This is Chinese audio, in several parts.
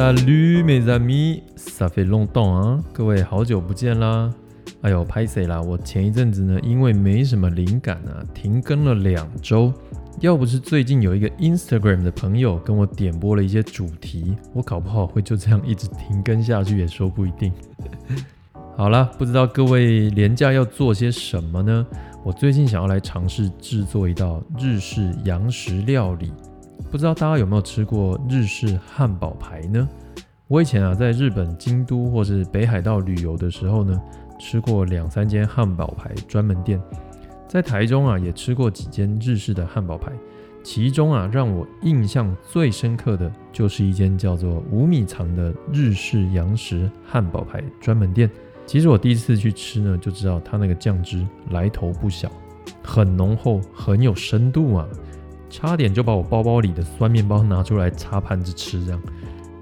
Salut mes amis， ça fait longtemps 啊，各位好久不见啦！哎呦，拍谁啦？我前一阵子呢，因为没什么灵感啊，停更了2周。要不是最近有一个 Instagram 的朋友跟我点播了一些主题，我搞不好会就这样一直停更下去，也说不一定。好啦，不知道各位连假要做些什么呢？我最近想要来尝试制作一道日式洋食料理。不知道大家有没有吃过日式汉堡排呢？我以前啊在日本京都或是北海道旅游的时候呢，吃过2-3间汉堡排专门店，在台中啊也吃过几间日式的汉堡排，其中啊让我印象最深刻的就是一间叫做5米长的日式洋食汉堡排专门店。其实我第一次去吃呢，就知道它那个酱汁来头不小，很浓厚，很有深度啊。差点就把我包包里的酸面包拿出来插盘子吃，这样。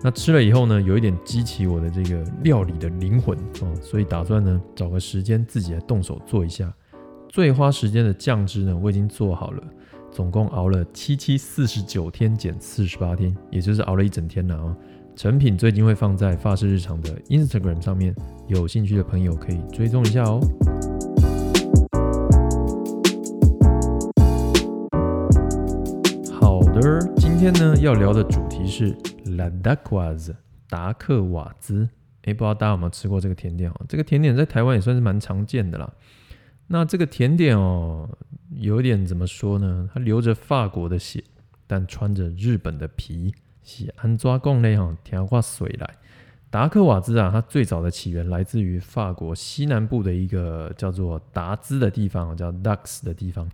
那吃了以后呢，有一点激起我的这个料理的灵魂，所以打算呢找个时间自己来动手做一下。最花时间的酱汁呢，我已经做好了，总共熬了749天减48天，也就是熬了一整天了。成品最近会放在法式日常的 Instagram 上面，有兴趣的朋友可以追踪一下哦。今天呢要聊的主题是 La Daquaz 达克瓦兹。不知道大家有没有吃过这个甜点，这个甜点在台湾也算是蛮常见的啦。那这个甜点有点怎么说呢，它流着法国的血，但穿着日本的皮，是安抓贡类甜化水来。达克瓦兹啊，它最早的起源来自于法国西南部的一个叫做达兹的地方，叫 Dux 的地方。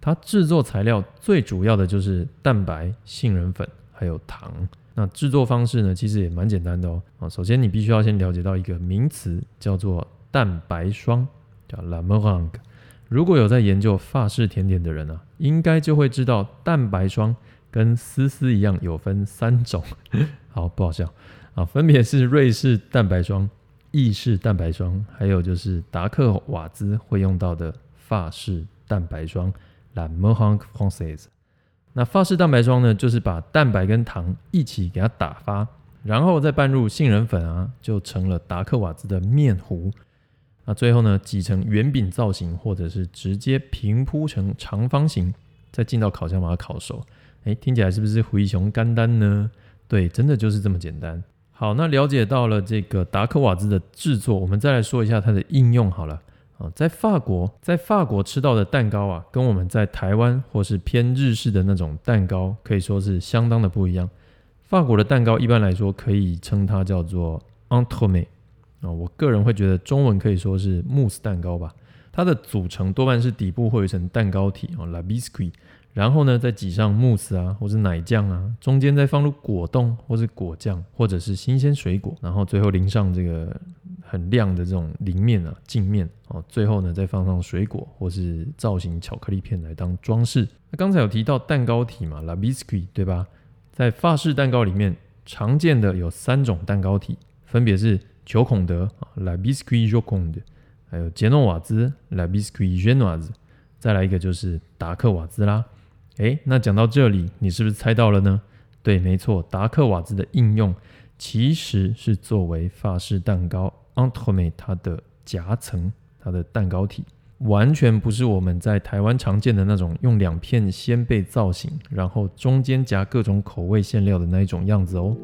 它制作材料最主要的就是蛋白、杏仁粉还有糖。那制作方式呢，其实也蛮简单的哦。首先你必须要先了解到一个名词，叫做蛋白霜，叫 La Mohanque。 如果有在研究法式甜点的人啊，应该就会知道蛋白霜跟丝丝一样有分3种好不好笑啊？分别是瑞士蛋白霜、意式蛋白霜，还有就是达克瓦兹会用到的法式蛋白霜La Mohanque Française。 那法式蛋白霜呢，就是把蛋白跟糖一起给它打发，然后再拌入杏仁粉啊，就成了达克瓦兹的面糊。那最后呢，挤成圆饼造型，或者是直接平铺成长方形，再进到烤箱把它烤熟。听起来是不是非常简单呢？对，真的就是这么简单。好，那了解到了这个达克瓦兹的制作，我们再来说一下它的应用好了。在法国吃到的蛋糕啊，跟我们在台湾或是偏日式的那种蛋糕可以说是相当的不一样。法国的蛋糕一般来说可以称它叫做 entremet，我个人会觉得中文可以说是慕斯蛋糕吧。它的组成多半是底部会有一层蛋糕体La Biscuit， 然后呢再挤上慕斯啊或是奶酱啊，中间再放入果冻或是果酱或者是新鲜水果，然后最后淋上这个很亮的这种淋面啊镜面，最后呢再放上水果或是造型巧克力片来当装饰。那刚才有提到蛋糕体嘛，La Biscuit 对吧？在法式蛋糕里面常见的有3种蛋糕体，分别是球孔德 La Biscuit Joconde， 还有杰诺瓦兹 La Biscuit Genoise， 再来一个就是达克瓦兹啦。那讲到这里你是不是猜到了呢？对，没错，达克瓦兹的应用其实是作为法式蛋糕entremet 它的夹层，它的蛋糕体，完全不是我们在台湾常见的那种用2片鲜贝造型，然后中间夹各种口味馅料的那一种样子哦。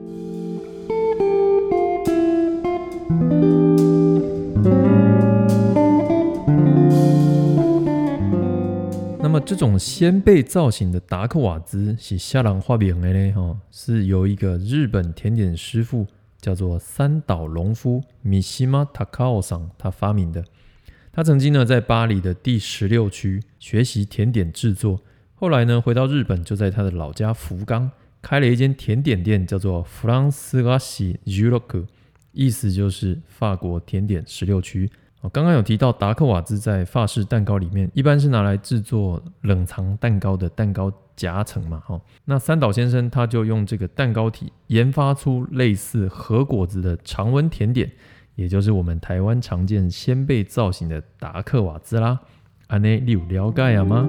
那么这种鲜贝造型的达克瓦兹是下人画饼的呢，是由一个日本甜点师傅叫做三岛隆夫 Mishima Takao san 他发明的。他曾经呢在巴黎的第16区学习甜点制作，后来呢回到日本，就在他的老家福冈开了一间甜点店，叫做 France Gassi Juroku， 意思就是法国甜点16区。刚刚有提到达克瓦兹在法式蛋糕里面一般是拿来制作冷藏蛋糕的蛋糕夹层嘛，那三岛先生他就用这个蛋糕体研发出类似和果子的常温甜点，也就是我们台湾常见鲜贝造型的达克瓦兹啦。这样你有了解了吗？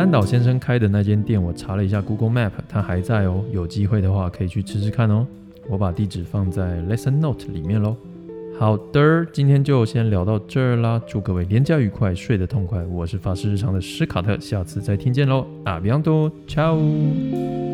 三岛先生开的那间店，我查了一下 Google Map， 它还在哦，有机会的话可以去吃吃看哦。我把地址放在 Lesson Note 里面咯。好的，今天就先聊到这儿啦，祝各位连假愉快，睡得痛快。我是法式日常的史卡特，下次再听见咯。阿比昂多，ciao。